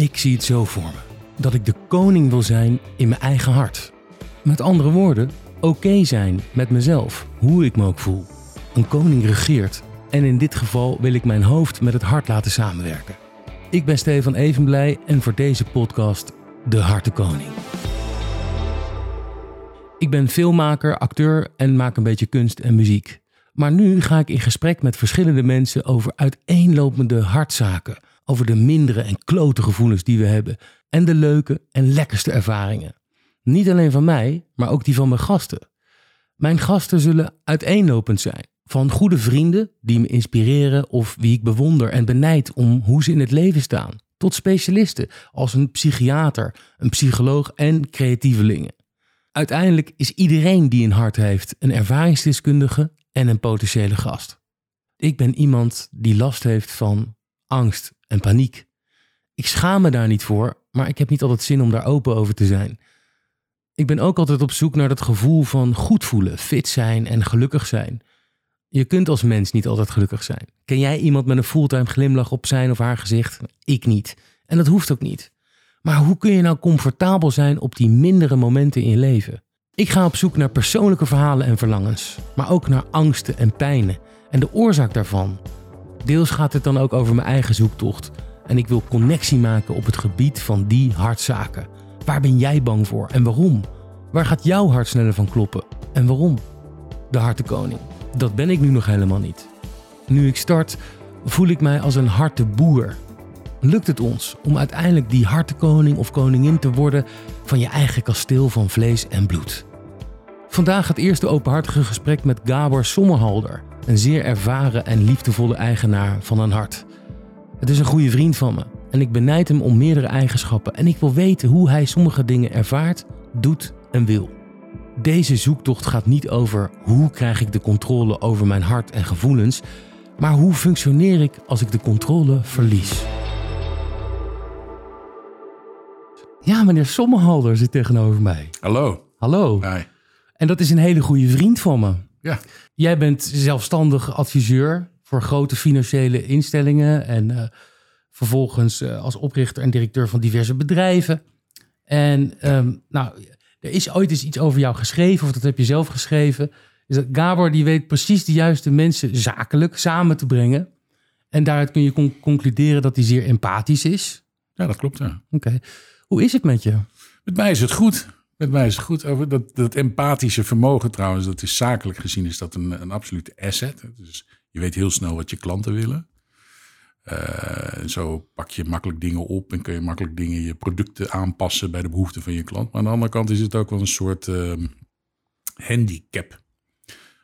Ik zie het zo voor me. Dat ik de koning wil zijn in mijn eigen hart. Met andere woorden, oké zijn met mezelf, hoe ik me ook voel. Een koning regeert en in dit geval wil ik mijn hoofd met het hart laten samenwerken. Ik ben Stephan Evenblij en voor deze podcast De Hartenkoning. Ik ben filmmaker, acteur en maak een beetje kunst en muziek. Maar nu ga ik in gesprek met verschillende mensen over uiteenlopende hartzaken. Over de mindere en klote gevoelens die we hebben. En de leuke en lekkerste ervaringen. Niet alleen van mij, maar ook die van mijn gasten. Mijn gasten zullen uiteenlopend zijn. Van goede vrienden die me inspireren of wie ik bewonder en benijd om hoe ze in het leven staan. Tot specialisten als een psychiater, een psycholoog en creatievelingen. Uiteindelijk is iedereen die een hart heeft een ervaringsdeskundige en een potentiële gast. Ik ben iemand die last heeft van angst en paniek. Ik schaam me daar niet voor, maar ik heb niet altijd zin om daar open over te zijn. Ik ben ook altijd op zoek naar dat gevoel van goed voelen, fit zijn en gelukkig zijn. Je kunt als mens niet altijd gelukkig zijn. Ken jij iemand met een fulltime glimlach op zijn of haar gezicht? Ik niet. En dat hoeft ook niet. Maar hoe kun je nou comfortabel zijn op die mindere momenten in je leven? Ik ga op zoek naar persoonlijke verhalen en verlangens. Maar ook naar angsten en pijnen. En de oorzaak daarvan. Deels gaat het dan ook over mijn eigen zoektocht. En ik wil connectie maken op het gebied van die hartzaken. Waar ben jij bang voor en waarom? Waar gaat jouw hart sneller van kloppen en waarom? De Hartenkoning. Dat ben ik nu nog helemaal niet. Nu ik start voel ik mij als een hartenboer. Lukt het ons om uiteindelijk die hartenkoning of koningin te worden van je eigen kasteel van vlees en bloed? Vandaag het eerste openhartige gesprek met Gabor Sommerhalder, een zeer ervaren en liefdevolle eigenaar van een hart. Het is een goede vriend van me en ik benijd hem om meerdere eigenschappen en ik wil weten hoe hij sommige dingen ervaart, doet en wil. Deze zoektocht gaat niet over hoe krijg ik de controle over mijn hart en gevoelens, maar hoe functioneer ik als ik de controle verlies? Ja, meneer Sommerhalder zit tegenover mij. Hallo. Hallo. Hi. En dat is een hele goede vriend van me. Ja. Jij bent zelfstandig adviseur voor grote financiële instellingen en vervolgens als oprichter en directeur van diverse bedrijven. En er is ooit eens iets over jou geschreven, of dat heb je zelf geschreven. Is dat Gabor die weet precies de juiste mensen zakelijk samen te brengen. En daaruit kun je concluderen dat hij zeer empathisch is. Ja, dat klopt. Ja. Oké. Hoe is het met je? Met mij is het goed. Met mij is het goed. Over dat empathische vermogen trouwens, dat is zakelijk gezien is dat een absolute asset. Dus je weet heel snel wat je klanten willen. Zo pak je makkelijk dingen op en kun je makkelijk dingen, je producten aanpassen bij de behoeften van je klant. Maar aan de andere kant is het ook wel een soort handicap.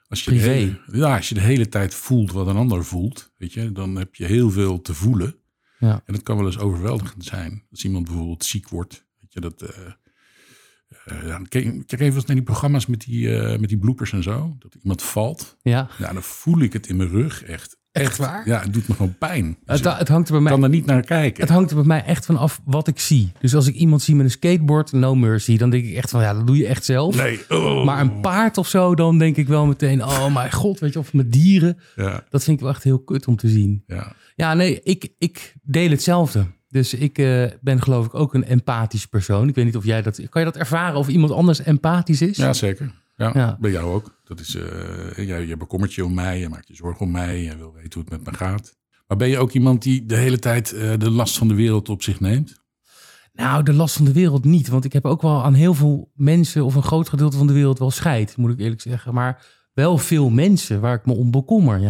Als je de hele tijd voelt wat een ander voelt, weet je, dan heb je heel veel te voelen. Ja. En dat kan wel eens overweldigend zijn. Als iemand bijvoorbeeld ziek wordt, weet je, dat... Kijk even naar die programma's met die bloopers en zo. Dat iemand valt. Ja. Ja, dan voel ik het in mijn rug echt. Echt waar? Ja, het doet me gewoon pijn. Dus het hangt er bij mij, kan er niet naar kijken. Het hangt er bij mij echt van af wat ik zie. Dus als ik iemand zie met een skateboard, no mercy. Dan denk ik echt van, ja, dat doe je echt zelf. Nee. Oh. Maar een paard of zo, dan denk ik wel meteen, oh mijn god, weet je, of met dieren. Ja. Dat vind ik wel echt heel kut om te zien. Ja, ik deel hetzelfde. Dus ik ben geloof ik ook een empathisch persoon. Ik weet niet of jij dat... Kan je dat ervaren of iemand anders empathisch is? Ja, zeker. Ja. Bij jou ook. Dat is, je bekommert je om mij, je maakt je zorgen om mij, je wil weten hoe het met me gaat. Maar ben je ook iemand die de hele tijd de last van de wereld op zich neemt? Nou, de last van de wereld niet. Want ik heb ook wel aan heel veel mensen of een groot gedeelte van de wereld wel scheid, moet ik eerlijk zeggen. Maar wel veel mensen waar ik me om bekommer,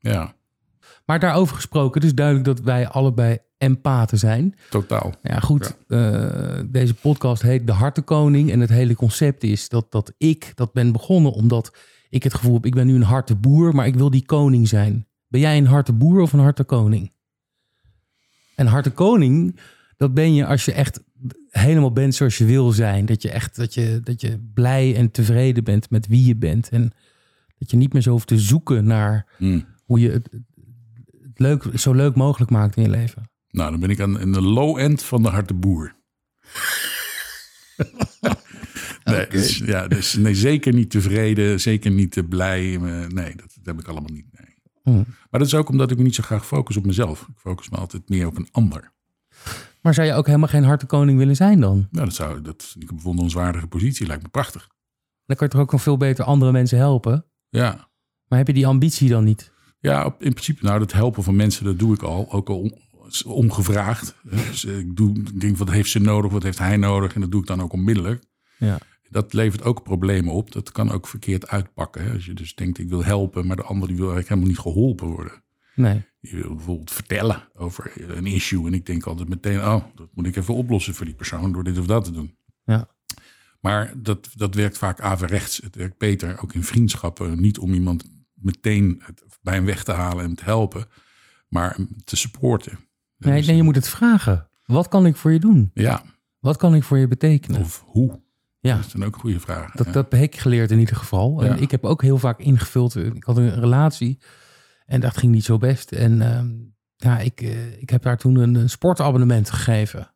ja. Maar daarover gesproken, dus duidelijk dat wij allebei empathen zijn. Totaal. Ja, goed. Ja. Deze podcast heet De Hartenkoning. En het hele concept is dat ik dat ben begonnen omdat ik het gevoel heb, ik ben nu een hartenboer, maar ik wil die koning zijn. Ben jij een hartenboer of een hartenkoning? En hartenkoning, dat ben je als je echt helemaal bent zoals je wil zijn. Dat je echt dat je blij en tevreden bent met wie je bent. En dat je niet meer zo hoeft te zoeken naar hoe je het zo leuk mogelijk maakt in je leven. Nou, dan ben ik in de low end van de hartenboer. Okay. Dus zeker niet tevreden, zeker niet te blij. Nee, dat heb ik allemaal niet. Nee. Maar dat is ook omdat ik me niet zo graag focus op mezelf. Ik focus me altijd meer op een ander. Maar zou je ook helemaal geen Hartenkoning willen zijn dan? Nou, dat is een bewonderenswaardige positie, lijkt me prachtig. Dan kan je toch ook nog veel beter andere mensen helpen? Ja. Maar heb je die ambitie dan niet? Ja, in principe, nou, dat helpen van mensen, dat doe ik al. Ook al omgevraagd. Dus ik denk, wat heeft ze nodig, wat heeft hij nodig? En dat doe ik dan ook onmiddellijk. Ja. Dat levert ook problemen op. Dat kan ook verkeerd uitpakken. Hè? Als je dus denkt, ik wil helpen, maar de ander die wil eigenlijk helemaal niet geholpen worden. Nee. Die wil bijvoorbeeld vertellen over een issue. En ik denk altijd meteen, oh, dat moet ik even oplossen voor die persoon door dit of dat te doen. Ja. Maar dat werkt vaak averechts. Het werkt beter, ook in vriendschappen. Niet om iemand meteen bij hem weg te halen en te helpen, maar te supporten. Nee, dus je moet het vragen. Wat kan ik voor je doen? Ja. Wat kan ik voor je betekenen? Of hoe? Ja. Dat is dan ook een goede vraag. Dat heb ik geleerd in ieder geval. Ja. En ik heb ook heel vaak ingevuld. Ik had een relatie en dat ging niet zo best. En ik heb daar toen een sportabonnement gegeven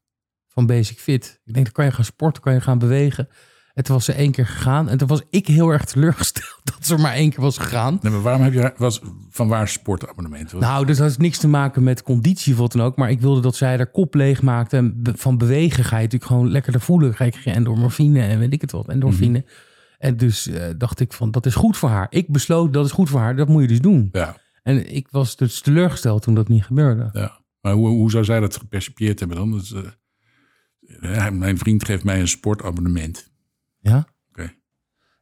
van Basic Fit. Ik denk, dan kan je gaan sporten, kan je gaan bewegen. En toen was ze 1 keer gegaan. En toen was ik heel erg teleurgesteld dat ze er maar 1 keer was gegaan. Nee, maar waarom heb je... van waar sportabonnement? Nou, dus dat had niks te maken met conditie of wat dan ook. Maar ik wilde dat zij haar kop leeg maakte. En van bewegen ga je natuurlijk gewoon lekkerder voelen. Ga je endorfine en weet ik het wat. Endorfine. Mm-hmm. En dus dacht ik van, dat is goed voor haar. Ik besloot, dat is goed voor haar. Dat moet je dus doen. Ja. En ik was dus teleurgesteld toen dat niet gebeurde. Ja. Maar hoe zou zij dat gepercipieerd hebben dan? Dus, mijn vriend geeft mij een sportabonnement. Ja? Okay.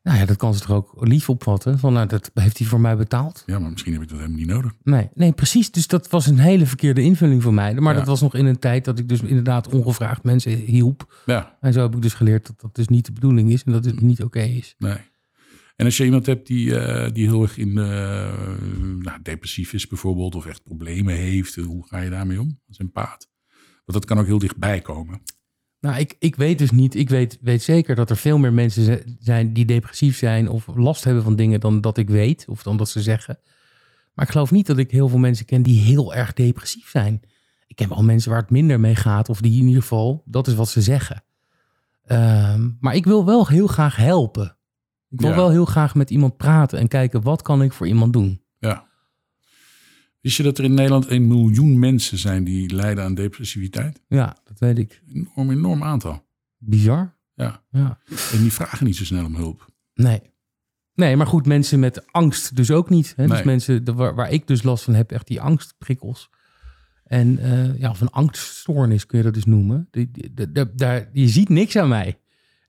Nou ja, dat kan ze toch ook lief opvatten. Van, nou, dat heeft hij voor mij betaald. Ja, maar misschien heb ik dat helemaal niet nodig. Nee, precies. Dus dat was een hele verkeerde invulling voor mij. Maar dat was nog in een tijd dat ik dus inderdaad ongevraagd mensen hielp. Ja. En zo heb ik dus geleerd dat dat dus niet de bedoeling is. En dat het niet oké is. Nee. En als je iemand hebt die heel erg in depressief is bijvoorbeeld. Of echt problemen heeft. Hoe ga je daarmee om? Dat is een paard. Want dat kan ook heel dichtbij komen. Nou, ik weet dus niet. Ik weet zeker dat er veel meer mensen zijn die depressief zijn of last hebben van dingen dan dat ik weet of dan dat ze zeggen. Maar ik geloof niet dat ik heel veel mensen ken die heel erg depressief zijn. Ik ken wel mensen waar het minder mee gaat of die in ieder geval, dat is wat ze zeggen. Maar ik wil wel heel graag helpen. Ik wil wel heel graag met iemand praten en kijken wat kan ik voor iemand doen. Ja. Wist je dat er in Nederland 1 miljoen mensen zijn die lijden aan depressiviteit? Ja, dat weet ik. Een enorm aantal. Bizar. Ja. En die vragen niet zo snel om hulp. Nee, maar goed, mensen met angst dus ook niet. Hè? Nee. Dus mensen waar ik dus last van heb, echt die angstprikkels. En of een angststoornis kun je dat dus noemen. Je ziet niks aan mij.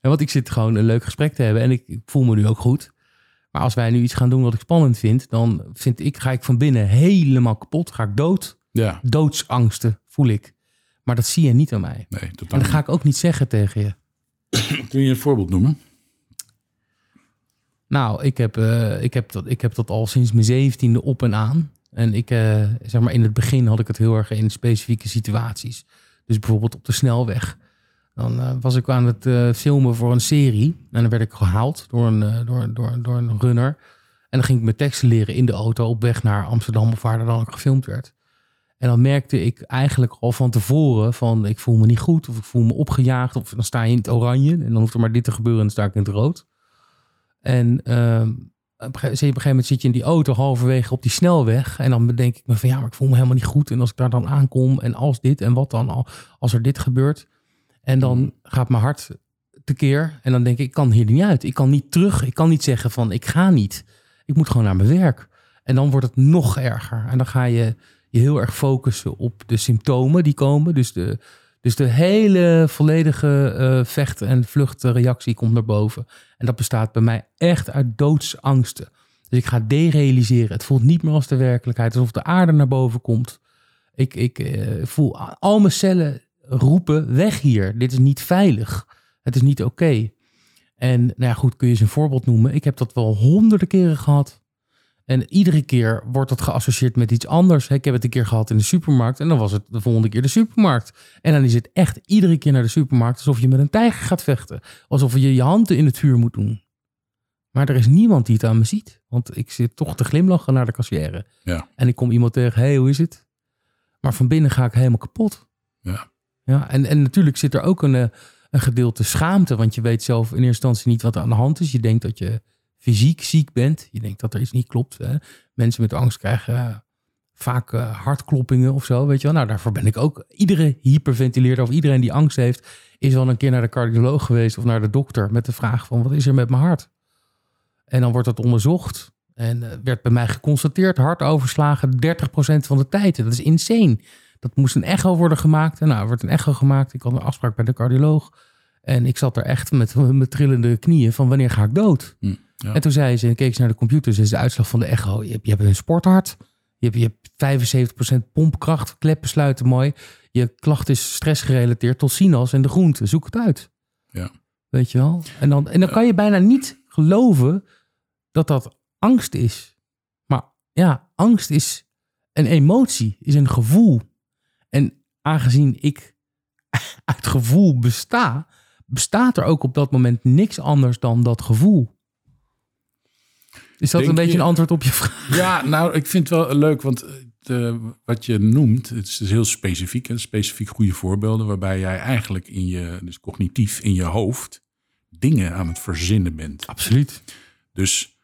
En want ik zit gewoon een leuk gesprek te hebben en ik voel me nu ook goed. Maar als wij nu iets gaan doen wat ik spannend vind, dan ga ik van binnen helemaal kapot. Ga ik dood. Ja. Doodsangsten voel ik. Maar dat zie je niet aan mij. Nee, en dat ga ik ook niet zeggen tegen je. Kun je een voorbeeld noemen? Nou, ik heb dat al sinds mijn 17e op en aan. En ik zeg maar in het begin had ik het heel erg in specifieke situaties. Dus bijvoorbeeld op de snelweg. Dan was ik aan het filmen voor een serie. En dan werd ik gehaald door een runner. En dan ging ik mijn teksten leren in de auto op weg naar Amsterdam of waar er dan ook gefilmd werd. En dan merkte ik eigenlijk al van tevoren van ik voel me niet goed. Of ik voel me opgejaagd. Of dan sta je in het oranje. En dan hoeft er maar dit te gebeuren en dan sta ik in het rood. En op een gegeven moment zit je in die auto halverwege op die snelweg. En dan bedenk ik me van maar ik voel me helemaal niet goed. En als ik daar dan aankom en als dit en wat dan al. Als er dit gebeurt. En dan gaat mijn hart tekeer. En dan denk ik kan hier niet uit. Ik kan niet terug. Ik kan niet zeggen van, ik ga niet. Ik moet gewoon naar mijn werk. En dan wordt het nog erger. En dan ga je heel erg focussen op de symptomen die komen. Dus de hele volledige vecht- en vluchtreactie komt naar boven. En dat bestaat bij mij echt uit doodsangsten. Dus ik ga derealiseren. Het voelt niet meer als de werkelijkheid. Alsof de aarde naar boven komt. Ik voel al mijn cellen roepen, weg hier. Dit is niet veilig. Het is niet oké. En kun je eens een voorbeeld noemen. Ik heb dat wel honderden keren gehad. En iedere keer wordt dat geassocieerd met iets anders. Ik heb het een keer gehad in de supermarkt. En dan was het de volgende keer de supermarkt. En dan is het echt iedere keer naar de supermarkt. Alsof je met een tijger gaat vechten. Alsof je je handen in het vuur moet doen. Maar er is niemand die het aan me ziet. Want ik zit toch te glimlachen naar de kassière. Ja. En ik kom iemand tegen. Hey, hoe is het? Maar van binnen ga ik helemaal kapot. Ja. Ja, en natuurlijk zit er ook een gedeelte schaamte. Want je weet zelf in eerste instantie niet wat er aan de hand is. Je denkt dat je fysiek ziek bent. Je denkt dat er iets niet klopt. Hè? Mensen met angst krijgen vaak hartkloppingen of zo, weet je wel. Nou, daarvoor ben ik ook. Iedere hyperventileerder of iedereen die angst heeft, is al een keer naar de cardioloog geweest of naar de dokter met de vraag van, wat is er met mijn hart? En dan wordt dat onderzocht en werd bij mij geconstateerd, hartoverslagen 30% van de tijd. Dat is insane. Dat moest een echo worden gemaakt. En nou, er wordt een echo gemaakt. Ik had een afspraak bij de cardioloog. En ik zat er echt met trillende knieën van, wanneer ga ik dood? Ja. En toen zei ze, en keek ze naar de computer, dus de uitslag van de echo. Je hebt een sporthart. Je hebt 75% pompkracht, kleppen sluiten mooi. Je klacht is stressgerelateerd tot sinaas en de groente. Zoek het uit. Ja. Weet je wel? En dan kan je bijna niet geloven dat angst is. Maar ja, angst is een emotie, is een gevoel. En aangezien ik uit gevoel besta, bestaat er ook op dat moment niks anders dan dat gevoel. Is dat een beetje een antwoord op je vraag? Ja, nou, ik vind het wel leuk, want wat je noemt, het is heel specifiek. Hè, specifiek goede voorbeelden waarbij jij eigenlijk dus cognitief in je hoofd dingen aan het verzinnen bent. Absoluut. Dus,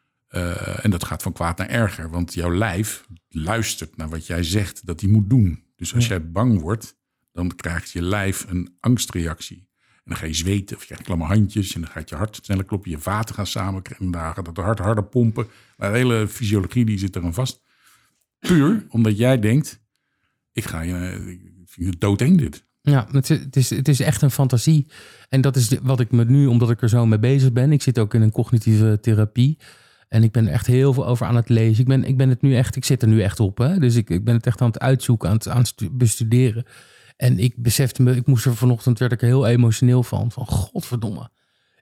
en dat gaat van kwaad naar erger, want jouw lijf luistert naar wat jij zegt dat hij moet doen. Dus als jij bang wordt, dan krijgt je lijf een angstreactie. En dan ga je zweten of je krijgt klamme handjes. En dan gaat je hart sneller kloppen. Je vaten gaan samen. En dan gaat het hart harder pompen. Maar de hele fysiologie die zit er aan vast. Puur omdat jij denkt, ik vind het doodeng dit. Ja, het is echt een fantasie. En dat is wat ik me nu, omdat ik er zo mee bezig ben. Ik zit ook in een cognitieve therapie. En ik ben er echt heel veel over aan het lezen. Ik zit er nu echt op. Hè? Dus ik ben het echt aan het uitzoeken, aan het bestuderen. En ik besefte me, vanochtend werd ik er heel emotioneel van godverdomme.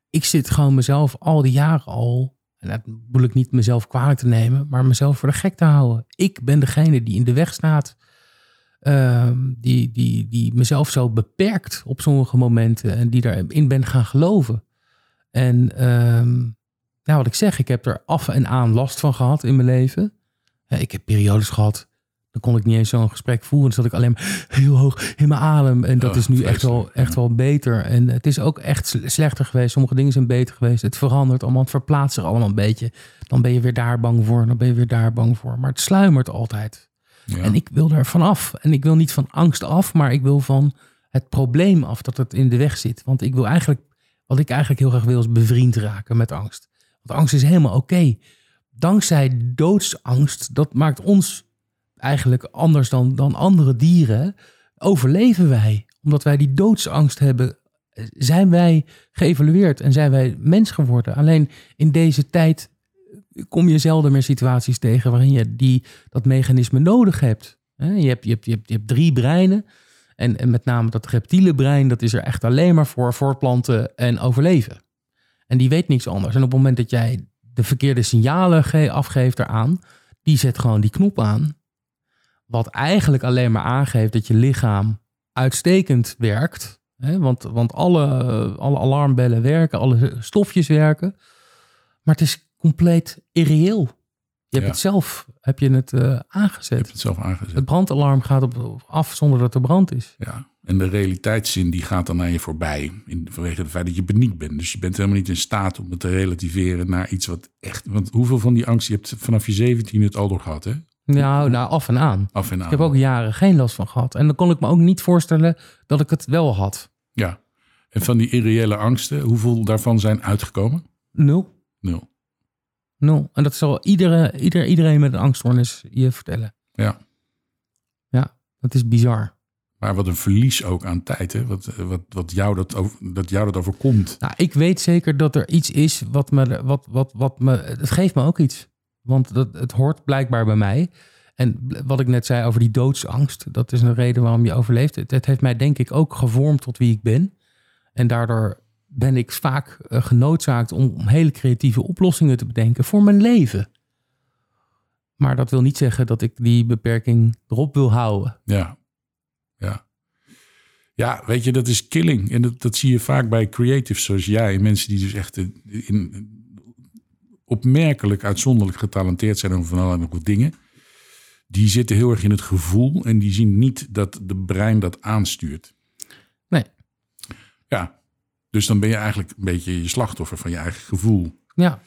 Ik zit gewoon mezelf al die jaren al, en dat bedoel ik niet mezelf kwalijk te nemen, maar mezelf voor de gek te houden. Ik ben degene die in de weg staat, die mezelf zo beperkt op sommige momenten en die daarin ben gaan geloven. En wat ik zeg, ik heb er af en aan last van gehad in mijn leven. Ik heb periodes gehad, dan kon ik niet eens zo'n gesprek voeren. Dan zat ik alleen maar heel hoog in mijn adem. En dat is nu echt wel beter. En het is ook echt slechter geweest. Sommige dingen zijn beter geweest. Het verandert allemaal. Het verplaatst zich allemaal een beetje. Dan ben je weer daar bang voor. Dan ben je weer daar bang voor. Maar het sluimert altijd. Ja. En ik wil er vanaf. En ik wil niet van angst af. Maar ik wil van het probleem af dat het in de weg zit. Want ik wil eigenlijk, wat ik eigenlijk heel graag wil, is bevriend raken met angst. Want angst is helemaal oké. Dankzij doodsangst, dat maakt ons eigenlijk anders dan andere dieren, overleven wij. Omdat wij die doodsangst hebben, zijn wij geëvalueerd en zijn wij mens geworden. Alleen in deze tijd kom je zelden meer situaties tegen waarin je dat mechanisme nodig hebt. Je hebt 3 breinen. En met name dat reptiele brein, dat is er echt alleen maar voor voortplanten en overleven. En die weet niks anders. En op het moment dat jij de verkeerde signalen afgeeft eraan, die zet gewoon die knop aan. Wat eigenlijk alleen maar aangeeft dat je lichaam uitstekend werkt. Hè? Want alle alarmbellen werken, alle stofjes werken. Maar het is compleet irreëel. Je hebt het zelf aangezet. Het brandalarm gaat af zonder dat er brand is. Ja. En de realiteitszin die gaat dan aan je voorbij. Vanwege het feit dat je benieuwd bent. Dus je bent helemaal niet in staat om het te relativeren naar iets wat echt. Want hoeveel van die angst, je hebt vanaf je 17 het al door gehad, hè? Nou, af en aan. Ik heb ook jaren geen last van gehad. En dan kon ik me ook niet voorstellen dat ik het wel had. Ja. En van die irreële angsten, hoeveel daarvan zijn uitgekomen? 0. En dat zal iedereen met een angststoornis je vertellen. Ja, dat is bizar. Maar wat een verlies ook aan tijd, hè? Wat jou dat overkomt. Nou, ik weet zeker dat er iets is wat me... Het geeft me ook iets. Want het hoort blijkbaar bij mij. En wat ik net zei over die doodsangst, dat is een reden waarom je overleeft. Het heeft mij denk ik ook gevormd tot wie ik ben. En daardoor ben ik vaak genoodzaakt om hele creatieve oplossingen te bedenken voor mijn leven. Maar dat wil niet zeggen dat ik die beperking erop wil houden. Ja. Ja, weet je, dat is killing. En dat zie je vaak bij creatives zoals jij. Mensen die dus echt opmerkelijk, uitzonderlijk getalenteerd zijn over van allerlei nog wat dingen. Die zitten heel erg in het gevoel en die zien niet dat de brein dat aanstuurt. Nee. Ja, dus dan ben je eigenlijk een beetje je slachtoffer van je eigen gevoel. Ja.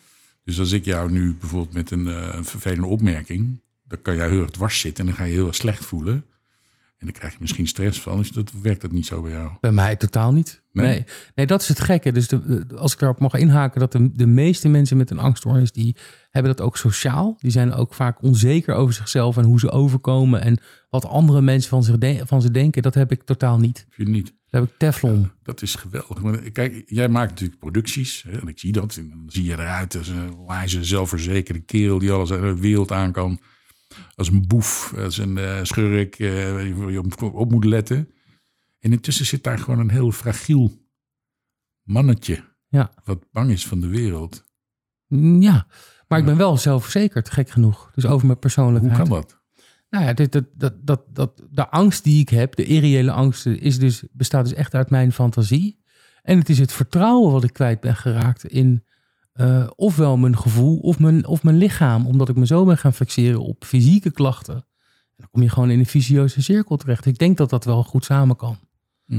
Dus als ik jou nu bijvoorbeeld met een vervelende opmerking, Dan kan jij heel erg dwars zitten en dan ga je heel erg slecht voelen. En dan krijg je misschien stress van. Dus dat werkt dat niet zo bij jou? Bij mij totaal niet. Nee, dat is het gekke. Dus als ik daarop mag inhaken, dat de meeste mensen met een angststoornis, die hebben dat ook sociaal. Die zijn ook vaak onzeker over zichzelf en hoe ze overkomen. En wat andere mensen van ze denken, dat heb ik totaal niet. Vind je niet? Dat heb ik Teflon. Ja, dat is geweldig. Kijk, jij maakt natuurlijk producties. Hè, en ik zie dat. En dan zie je eruit als een wijze, zelfverzekerde kerel die alles uit de wereld aan kan. Als een boef, als een schurk, waar je op moet letten. En intussen zit daar gewoon een heel fragiel mannetje. Ja. Wat bang is van de wereld. Ja, maar ik ben wel zelfverzekerd, gek genoeg. Dus over mijn persoonlijkheid. Hoe kan dat? Nou ja, de angst die ik heb, de irreële angst, bestaat dus echt uit mijn fantasie. En het is het vertrouwen wat ik kwijt ben geraakt in ofwel mijn gevoel of mijn lichaam. Omdat ik me zo ben gaan fixeren op fysieke klachten. En dan kom je gewoon in een vicieuze cirkel terecht. Ik denk dat dat wel goed samen kan.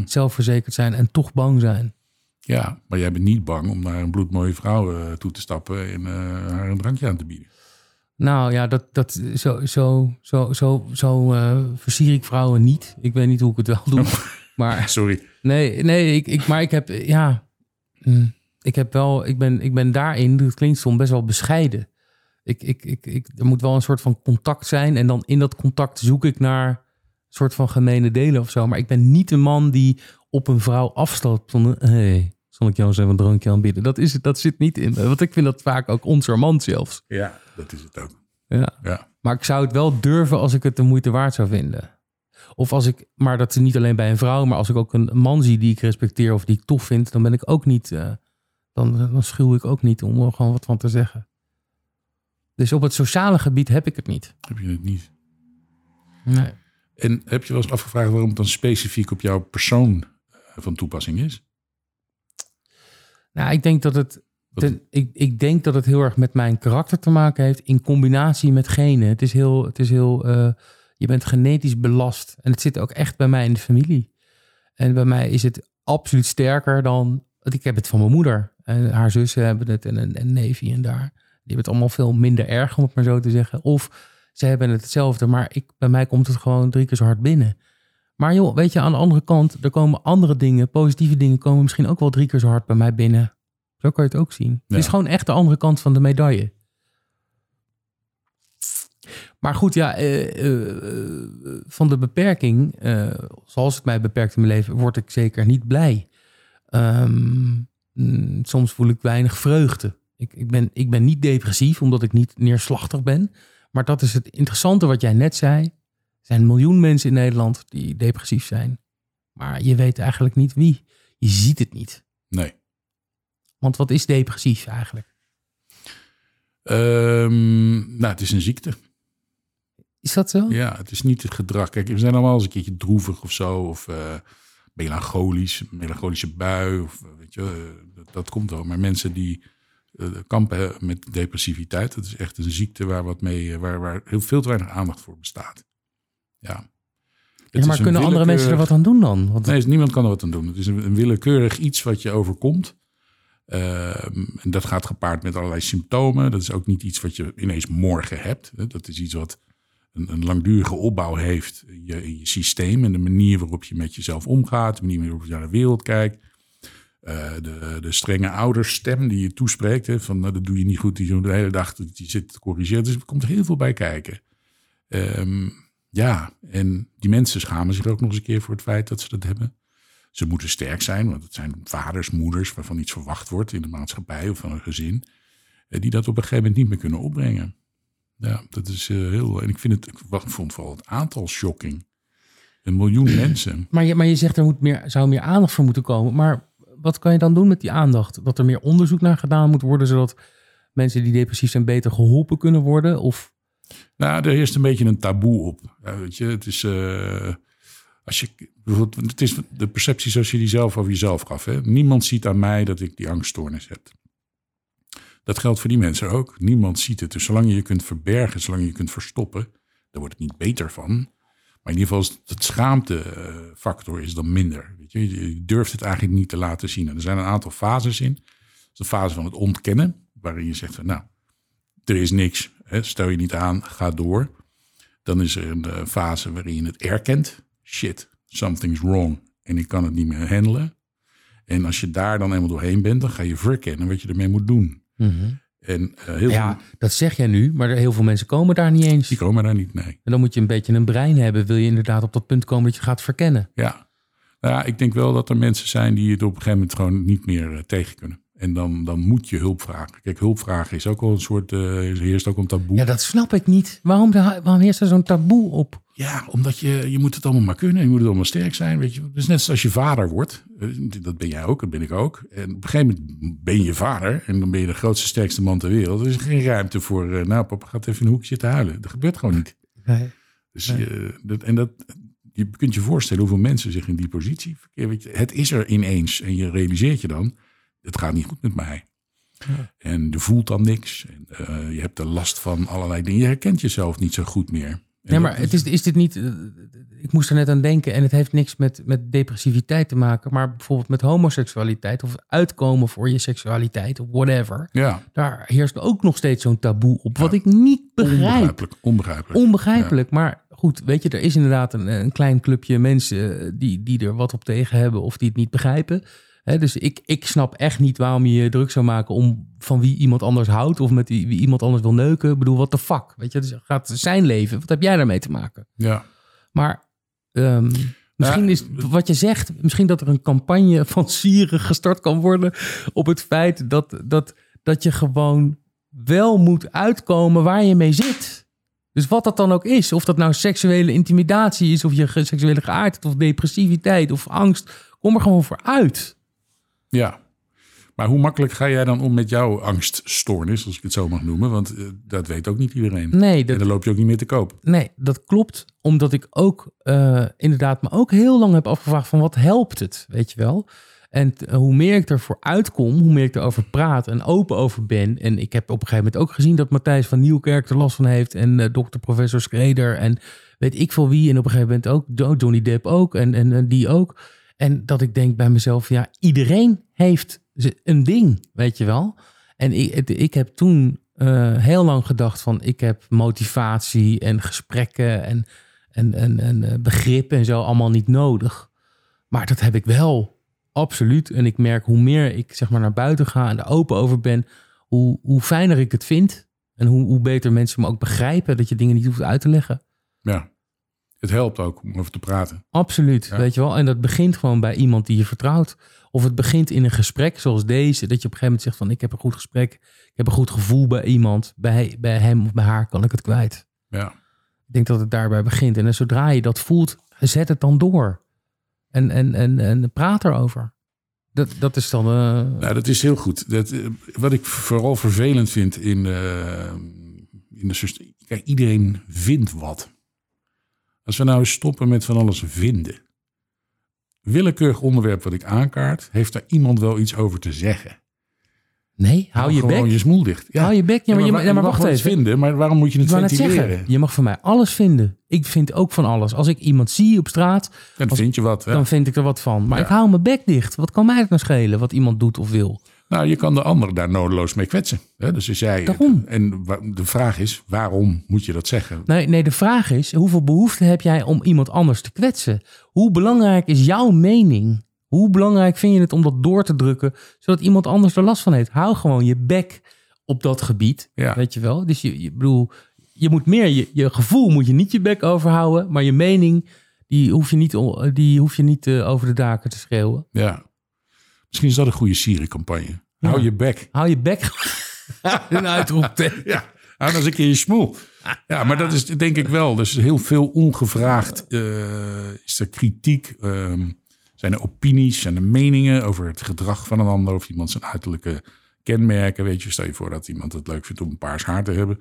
Zelfverzekerd zijn en toch bang zijn. Ja, maar jij bent niet bang om naar een bloedmooie vrouw toe te stappen en haar een drankje aan te bieden. Nou ja, dat versier ik vrouwen niet. Ik weet niet hoe ik het wel doe. Oh, maar, sorry. Nee, ik ben daarin, dat klinkt soms best wel bescheiden. Er moet wel een soort van contact zijn. En dan in dat contact zoek ik naar een soort van gemene delen of zo. Maar ik ben niet een man die op een vrouw afstapt zonder... Hey, zal ik jou eens even een drankje aanbieden? Dat zit niet in. Want ik vind dat vaak ook oncharmant zelfs. Ja, dat is het ook. Ja. Maar ik zou het wel durven als ik het de moeite waard zou vinden. Of als ik... Maar dat is niet alleen bij een vrouw. Maar als ik ook een man zie die ik respecteer of die ik tof vind... dan ben ik ook niet... Dan schuw ik ook niet om er gewoon wat van te zeggen. Dus op het sociale gebied heb ik het niet. Heb je het niet? Nee. En heb je wel eens afgevraagd waarom het dan specifiek op jouw persoon van toepassing is? Nou, ik denk dat het heel erg met mijn karakter te maken heeft in combinatie met genen. Het is heel je bent genetisch belast. En het zit ook echt bij mij in de familie. En bij mij is het absoluut sterker dan... Ik heb het van mijn moeder. En haar zussen hebben het en een neefje en daar. Die hebben het allemaal veel minder erg, om het maar zo te zeggen. Of ze hebben het hetzelfde, maar bij mij komt het gewoon 3 keer zo hard binnen. Maar joh, weet je, aan de andere kant, er komen andere dingen, positieve dingen komen misschien ook wel 3 keer zo hard bij mij binnen. Zo kan je het ook zien. Ja. Het is gewoon echt de andere kant van de medaille. Maar goed, ja, van de beperking, zoals het mij beperkt in mijn leven, word ik zeker niet blij. Soms voel ik weinig vreugde. Ik ben niet depressief, omdat ik niet neerslachtig ben. Maar dat is het interessante wat jij net zei. Er zijn 1 miljoen mensen in Nederland die depressief zijn. Maar je weet eigenlijk niet wie. Je ziet het niet. Nee. Want wat is depressief eigenlijk? Het is een ziekte. Is dat zo? Ja, het is niet het gedrag. Kijk, we zijn allemaal eens een keertje droevig of zo. Of... melancholische bui, of, weet je, dat komt wel. Maar mensen die kampen met depressiviteit, dat is echt een ziekte waar veel te weinig aandacht voor bestaat. Ja. Ja, maar kunnen andere mensen er wat aan doen dan? Want... Nee, niemand kan er wat aan doen. Het is een willekeurig iets wat je overkomt. En dat gaat gepaard met allerlei symptomen. Dat is ook niet iets wat je ineens morgen hebt. Dat is iets wat... een langdurige opbouw heeft in je systeem... en de manier waarop je met jezelf omgaat... de manier waarop je naar de wereld kijkt... de strenge ouderstem die je toespreekt... Hè, van dat doe je niet goed, die zo de hele dag die zit te corrigeren. Dus er komt heel veel bij kijken. En die mensen schamen zich ook nog eens een keer... voor het feit dat ze dat hebben. Ze moeten sterk zijn, want het zijn vaders, moeders... waarvan iets verwacht wordt in de maatschappij of van een gezin... die dat op een gegeven moment niet meer kunnen opbrengen. Ja, dat is heel... En ik vond vooral het aantal shocking. 1 miljoen mensen. Maar je zegt, zou meer aandacht voor moeten komen. Maar wat kan je dan doen met die aandacht? Dat er meer onderzoek naar gedaan moet worden... zodat mensen die depressief zijn beter geholpen kunnen worden? Of? Nou, er heerst een beetje een taboe op. Ja, weet je, het is... het is de perceptie zoals je die zelf over jezelf gaf. Hè? Niemand ziet aan mij dat ik die angststoornis heb. Dat geldt voor die mensen ook. Niemand ziet het. Dus zolang je kunt verbergen, zolang je kunt verstoppen... daar wordt het niet beter van. Maar in ieder geval is het schaamtefactor is dan minder. Weet je? Je durft het eigenlijk niet te laten zien. En er zijn een aantal fases in. Dat is de fase van het ontkennen. Waarin je zegt, van, nou, er is niks. Hè? Stel je niet aan, ga door. Dan is er een fase waarin je het erkent. Shit, something's wrong. En ik kan het niet meer handelen. En als je daar dan eenmaal doorheen bent, dan ga je verkennen wat je ermee moet doen. Mm-hmm. En dat zeg jij nu, maar heel veel mensen komen daar niet eens. Die komen daar niet, nee. En dan moet je een beetje een brein hebben. Wil je inderdaad op dat punt komen dat je gaat verkennen? Ja, nou, ik denk wel dat er mensen zijn die het op een gegeven moment gewoon niet meer tegen kunnen. En dan moet je hulp vragen. Kijk, hulp vragen is ook al een soort, heerst ook een taboe. Ja, dat snap ik niet. Waarom heerst er zo'n taboe op? Ja, omdat je moet het allemaal maar kunnen. Je moet het allemaal sterk zijn. Weet je. Dus net zoals je vader wordt. Dat ben jij ook, dat ben ik ook. En op een gegeven moment ben je vader. En dan ben je de grootste, sterkste man ter wereld. Er is geen ruimte voor, nou papa gaat even in een hoekje zitten huilen. Dat gebeurt gewoon niet. Nee. Dus je kunt je voorstellen hoeveel mensen zich in die positie verkeer. Weet je, het is er ineens. En je realiseert je dan, het gaat niet goed met mij. Ja. En je voelt dan niks. En, je hebt er last van allerlei dingen. Je herkent jezelf niet zo goed meer. Nee, maar het is dit niet... Ik moest er net aan denken. En het heeft niks met depressiviteit te maken. Maar bijvoorbeeld met homoseksualiteit. Of uitkomen voor je seksualiteit. Of whatever. Ja. Daar heerst ook nog steeds zo'n taboe op. Wat ik niet begrijp. Onbegrijpelijk. Ja. Maar goed, weet je. Er is inderdaad een klein clubje mensen die er wat op tegen hebben. Of die het niet begrijpen. He, dus ik snap echt niet waarom je druk zou maken om van wie iemand anders houdt of met wie iemand anders wil neuken. Ik bedoel, what the fuck? Weet je, dus gaat zijn leven. Wat heb jij daarmee te maken? Ja. Maar misschien is wat je zegt, misschien dat er een campagne van Sieren gestart kan worden op het feit dat je gewoon wel moet uitkomen waar je mee zit. Dus wat dat dan ook is, of dat nou seksuele intimidatie is, of je seksuele geaardheid, of depressiviteit, of angst, kom er gewoon voor uit. Ja, maar hoe makkelijk ga jij dan om met jouw angststoornis, als ik het zo mag noemen? Want dat weet ook niet iedereen. Nee, en dan loop je ook niet meer te koop. Nee, dat klopt, omdat ik ook inderdaad me ook heel lang heb afgevraagd van wat helpt het, weet je wel? En hoe meer ik ervoor uitkom, hoe meer ik erover praat en open over ben. En ik heb op een gegeven moment ook gezien dat Matthijs van Nieuwkerk er last van heeft en dokter professor Schreder en weet ik veel wie. En op een gegeven moment ook Johnny Depp ook en die ook. En dat ik denk bij mezelf, ja, iedereen heeft een ding, weet je wel. En ik heb toen heel lang gedacht van, ik heb motivatie en gesprekken en begrip en zo allemaal niet nodig. Maar dat heb ik wel, absoluut. En ik merk hoe meer ik zeg maar naar buiten ga en er open over ben, hoe fijner ik het vind. En hoe beter mensen me ook begrijpen dat je dingen niet hoeft uit te leggen. Ja. Het helpt ook om over te praten. Absoluut, ja. Weet je wel. En dat begint gewoon bij iemand die je vertrouwt. Of het begint in een gesprek zoals deze. Dat je op een gegeven moment zegt van, ik heb een goed gesprek. Ik heb een goed gevoel bij iemand. Bij hem of bij haar kan ik het kwijt. Ja. Ik denk dat het daarbij begint. En zodra je dat voelt, zet het dan door. En praat erover. Dat is dan... Nou, dat is heel goed. Wat ik vooral vervelend vind in de systeem... Kijk, iedereen vindt wat. Als we nou eens stoppen met van alles vinden. Willekeurig onderwerp wat ik aankaart, heeft daar iemand wel iets over te zeggen? Nee, hou je bek. Gewoon je smoel dicht. Ja. Hou je bek. Ja, maar wacht even. Vinden, maar waarom moet je het ventileren? Je mag van mij alles vinden. Ik vind ook van alles. Als ik iemand zie op straat, vind je wat, hè? Dan vind ik er wat van. Maar ik hou mijn bek dicht. Wat kan mij het nou schelen wat iemand doet of wil? Nou, je kan de ander daar nodeloos mee kwetsen. Hè? Dus als jij... Daarom. En de vraag is, waarom moet je dat zeggen? Nee, de vraag is, hoeveel behoefte heb jij om iemand anders te kwetsen? Hoe belangrijk is jouw mening? Hoe belangrijk vind je het om dat door te drukken, zodat iemand anders er last van heeft? Hou gewoon je bek op dat gebied, ja. Weet je wel? Dus je moet meer, je gevoel moet je niet je bek overhouden, maar je mening, die hoef je niet over de daken te schreeuwen. Ja. Misschien is dat een goede Siri-campagne. Ja. Hou je bek. Hou je bek. Een uitroepteken. Ja, hou dan eens een keer je smoel. Ja, maar dat is denk ik wel. Dus heel veel ongevraagd is er kritiek. Zijn er opinies, zijn er meningen over het gedrag van een ander... of iemand zijn uiterlijke kenmerken. Weet je, stel je voor dat iemand het leuk vindt om een paars haar te hebben.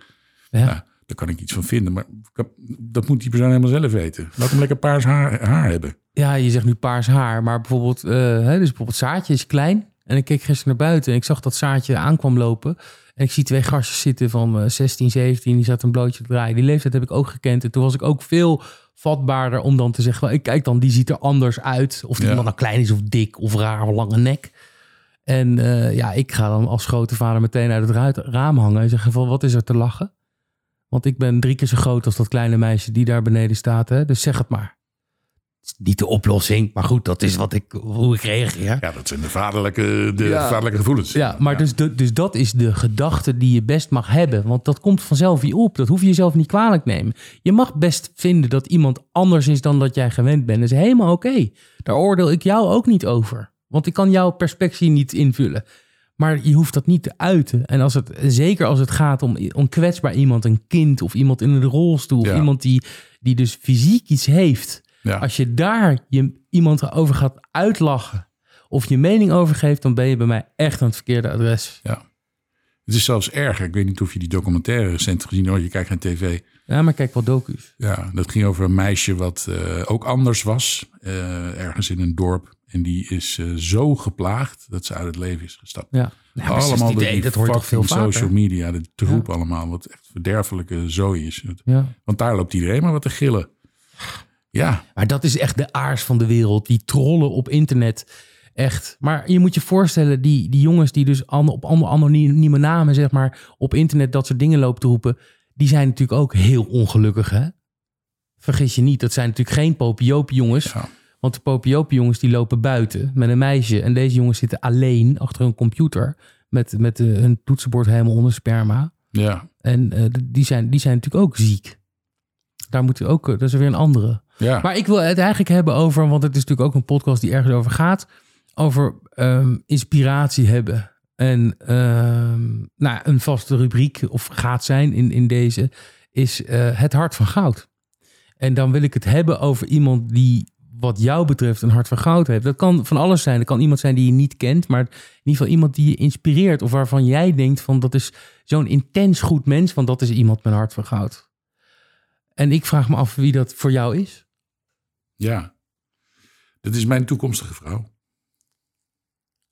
Ja. Nou, daar kan ik iets van vinden. Maar dat moet die persoon helemaal zelf weten. Laat hem lekker paars haar hebben. Ja, je zegt nu paars haar, maar bijvoorbeeld, bijvoorbeeld Saartje is klein. En ik keek gisteren naar buiten en ik zag dat Saartje aankwam lopen. En ik zie twee gastjes zitten van 16, 17, die zaten een blootje te draaien. Die leeftijd heb ik ook gekend. En toen was ik ook veel vatbaarder om dan te zeggen, ik kijk dan, die ziet er anders uit. Of die man nou klein is of dik of raar of lange nek. En ik ga dan als grote vader meteen uit het raam hangen en zeggen van, wat is er te lachen? Want ik ben 3 keer zo groot als dat kleine meisje die daar beneden staat. Hè? Dus zeg het maar. Het is niet de oplossing, maar goed, dat is hoe ik reageer. Ja, dat zijn de vaderlijke gevoelens. Ja, maar ja. Dus dat is de gedachte die je best mag hebben. Want dat komt vanzelf je op. Dat hoef je jezelf niet kwalijk te nemen. Je mag best vinden dat iemand anders is dan dat jij gewend bent. Dat is helemaal oké. Daar oordeel ik jou ook niet over. Want ik kan jouw perspectie niet invullen. Maar je hoeft dat niet te uiten. En zeker als het gaat om kwetsbaar iemand, een kind of iemand in een rolstoel... Ja. Of iemand die dus fysiek iets heeft... Ja. Als je daar iemand over gaat uitlachen of je mening over geeft... dan ben je bij mij echt aan het verkeerde adres. Ja. Het is zelfs erger. Ik weet niet of je die documentaire recent gezien hebt. Je kijkt naar tv. Ja, maar kijk wel docu's. Ja, dat ging over een meisje wat ook anders was. Ergens in een dorp. En die is zo geplaagd dat ze uit het leven is gestapt. Ja. Ja, allemaal door die fucking social media. De troep allemaal. Wat echt verderfelijke zooi is. Ja. Want daar loopt iedereen maar wat te gillen. Ja. Maar dat is echt de aars van de wereld. Die trollen op internet. Echt. Maar je moet je voorstellen, die jongens die dus op anonieme namen, zeg maar, op internet dat soort dingen lopen te roepen, die zijn natuurlijk ook heel ongelukkig, hè? Vergis je niet, dat zijn natuurlijk geen popioopjongens. Ja. Want de popioopjongens die lopen buiten met een meisje. En deze jongens zitten alleen achter hun computer met hun toetsenbord helemaal onder sperma. Ja. En die zijn natuurlijk ook ziek. Daar moet je ook, dat is weer een andere. Ja. Maar ik wil het eigenlijk hebben over, want het is natuurlijk ook een podcast die ergens over gaat, over inspiratie hebben. En een vaste rubriek, of gaat zijn in deze, is het hart van goud. En dan wil ik het hebben over iemand die wat jou betreft een hart van goud heeft. Dat kan van alles zijn. Dat kan iemand zijn die je niet kent, maar in ieder geval iemand die je inspireert of waarvan jij denkt van dat is zo'n intens goed mens, want dat is iemand met een hart van goud. En ik vraag me af wie dat voor jou is. Ja, dat is mijn toekomstige vrouw.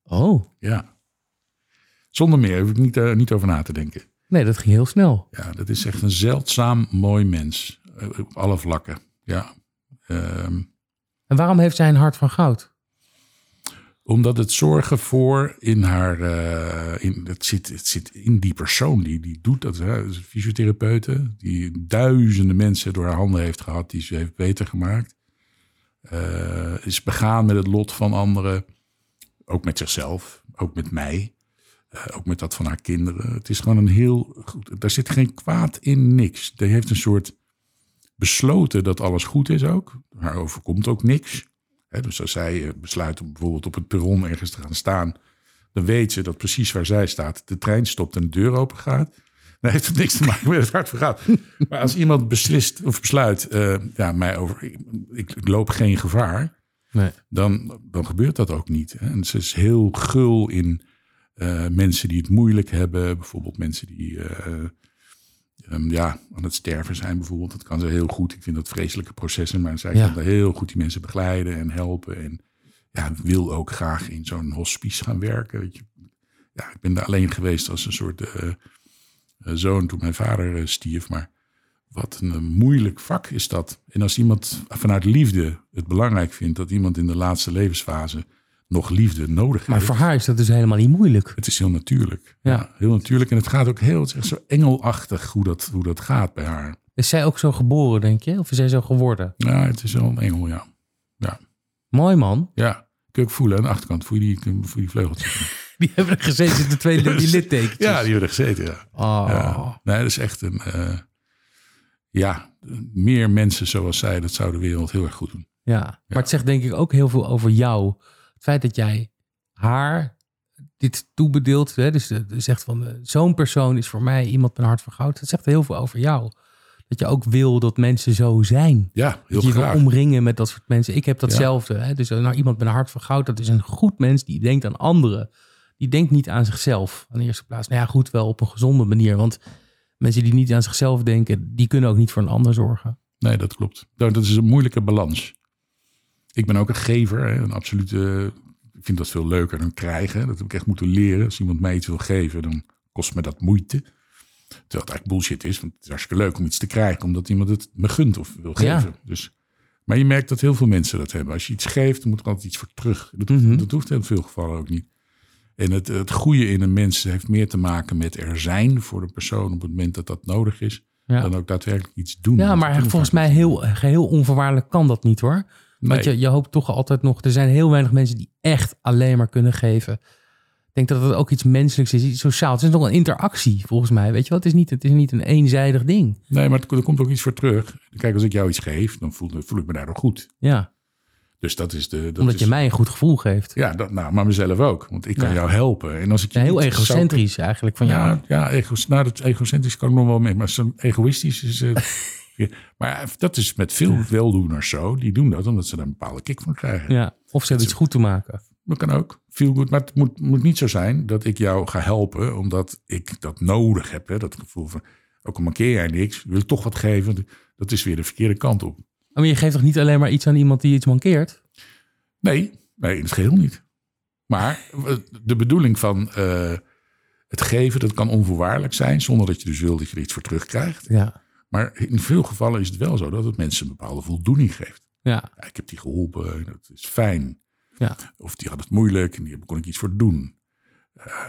Oh. Ja. Zonder meer, heb ik niet over na te denken. Nee, dat ging heel snel. Ja, dat is echt een zeldzaam mooi mens. Op alle vlakken, ja. En waarom heeft zij een hart van goud? Omdat het zorgen voor in haar... Het zit in die persoon, die doet dat. Hè? Fysiotherapeuten, die duizenden mensen door haar handen heeft gehad... die ze heeft beter gemaakt. Is begaan met het lot van anderen. Ook met zichzelf, ook met mij. Ook met dat van haar kinderen. Het is gewoon een heel goed... Daar zit geen kwaad in, niks. Die heeft een soort besloten dat alles goed is ook. Haar overkomt ook niks... He, dus als zij besluit om bijvoorbeeld op het perron ergens te gaan staan... dan weet ze dat precies waar zij staat de trein stopt en de deur open gaat. Dan heeft het niks te maken met het hart van goud. Maar als iemand beslist of besluit, ik loop geen gevaar... Nee. Dan gebeurt dat ook niet. Hè? En ze is heel gul in mensen die het moeilijk hebben. Bijvoorbeeld mensen die aan het sterven zijn bijvoorbeeld. Dat kan ze heel goed. Ik vind dat vreselijke processen. Maar zij kan heel goed die mensen begeleiden en helpen. En ja, wil ook graag in zo'n hospice gaan werken. Weet je. Ja, ik ben daar alleen geweest als een soort zoon toen mijn vader stierf. Maar wat een moeilijk vak is dat. En als iemand vanuit liefde het belangrijk vindt... dat iemand in de laatste levensfase nog liefde nodig heeft. Maar voor haar is dat dus helemaal niet moeilijk. Het is heel natuurlijk. Ja. Ja, heel natuurlijk. En het gaat ook heel, echt zo engelachtig hoe dat gaat bij haar. Is zij ook zo geboren, denk je? Of is zij zo geworden? Ja, het is wel een engel, ja. Mooi, man. Ja, kun je ook voelen aan de achterkant. Voel je die vleugeltjes. Die hebben er gezeten, de twee die littekens. Ja, die hebben er gezeten, ja. Oh. Ja. Nee, dat is echt een... meer mensen zoals zij, dat zou de wereld heel erg goed doen. Ja, maar het zegt denk ik ook heel veel over jou... Het feit dat jij haar dit toebedeelt, hè, dus zegt van zo'n persoon is voor mij iemand met een hart van goud. Dat zegt heel veel over jou. Dat je ook wil dat mensen zo zijn. Ja, heel graag. Dat je wil omringen met dat soort mensen. Ik heb datzelfde. Hè, dus iemand met een hart van goud, dat is een goed mens die denkt aan anderen. Die denkt niet aan zichzelf aan de eerste plaats. Nou ja, goed, wel op een gezonde manier. Want mensen die niet aan zichzelf denken, die kunnen ook niet voor een ander zorgen. Nee, dat klopt. Dat is een moeilijke balans. Ik ben ook een gever, een absolute... Ik vind dat veel leuker dan krijgen. Dat heb ik echt moeten leren. Als iemand mij iets wil geven, dan kost me dat moeite. Terwijl het eigenlijk bullshit is. Want het is hartstikke leuk om iets te krijgen, omdat iemand het me gunt of wil geven. Ja. Dus, maar je merkt dat heel veel mensen dat hebben. Als je iets geeft, dan moet er altijd iets voor terug. Dat hoeft in veel gevallen ook niet. En het goede in een mens heeft meer te maken met er zijn voor de persoon op het moment dat dat nodig is. Ja. Dan ook daadwerkelijk iets doen. Ja, maar volgens mij geheel onvoorwaardelijk kan dat niet hoor. Nee. Want je hoopt toch altijd nog... Er zijn heel weinig mensen die echt alleen maar kunnen geven. Ik denk dat het ook iets menselijks is, iets sociaals. Het is nog een interactie volgens mij. Weet je wel? Het is niet een eenzijdig ding. Nee, maar er komt ook iets voor terug. Kijk, als ik jou iets geef, dan voel ik me daardoor goed. Ja. Dus dat is de... Omdat je mij een goed gevoel geeft. Ja, maar mezelf ook. Want ik kan jou helpen. En als ik heel egocentrisch eigenlijk van jou. Ja, dat egocentrisch kan ik nog wel mee. Maar zo'n egoïstisch is... Maar dat is met veel weldoeners zo. Die doen dat omdat ze daar een bepaalde kick van krijgen. Ja, of ze hebben iets goed te maken. Dat kan ook. Feel good. Maar het moet niet zo zijn dat ik jou ga helpen... omdat ik dat nodig heb. Hè? Dat gevoel van, ook al mankeer jij niks... wil ik toch wat geven. Dat is weer de verkeerde kant op. Maar je geeft toch niet alleen maar iets aan iemand die iets mankeert? Nee, in het geheel niet. Maar de bedoeling van het geven... dat kan onvoorwaardelijk zijn... zonder dat je dus wil dat je er iets voor terugkrijgt. Ja. Maar in veel gevallen is het wel zo dat het mensen een bepaalde voldoening geeft. Ja. Ja, ik heb die geholpen, dat is fijn. Ja. Of die had het moeilijk en daar kon ik iets voor doen.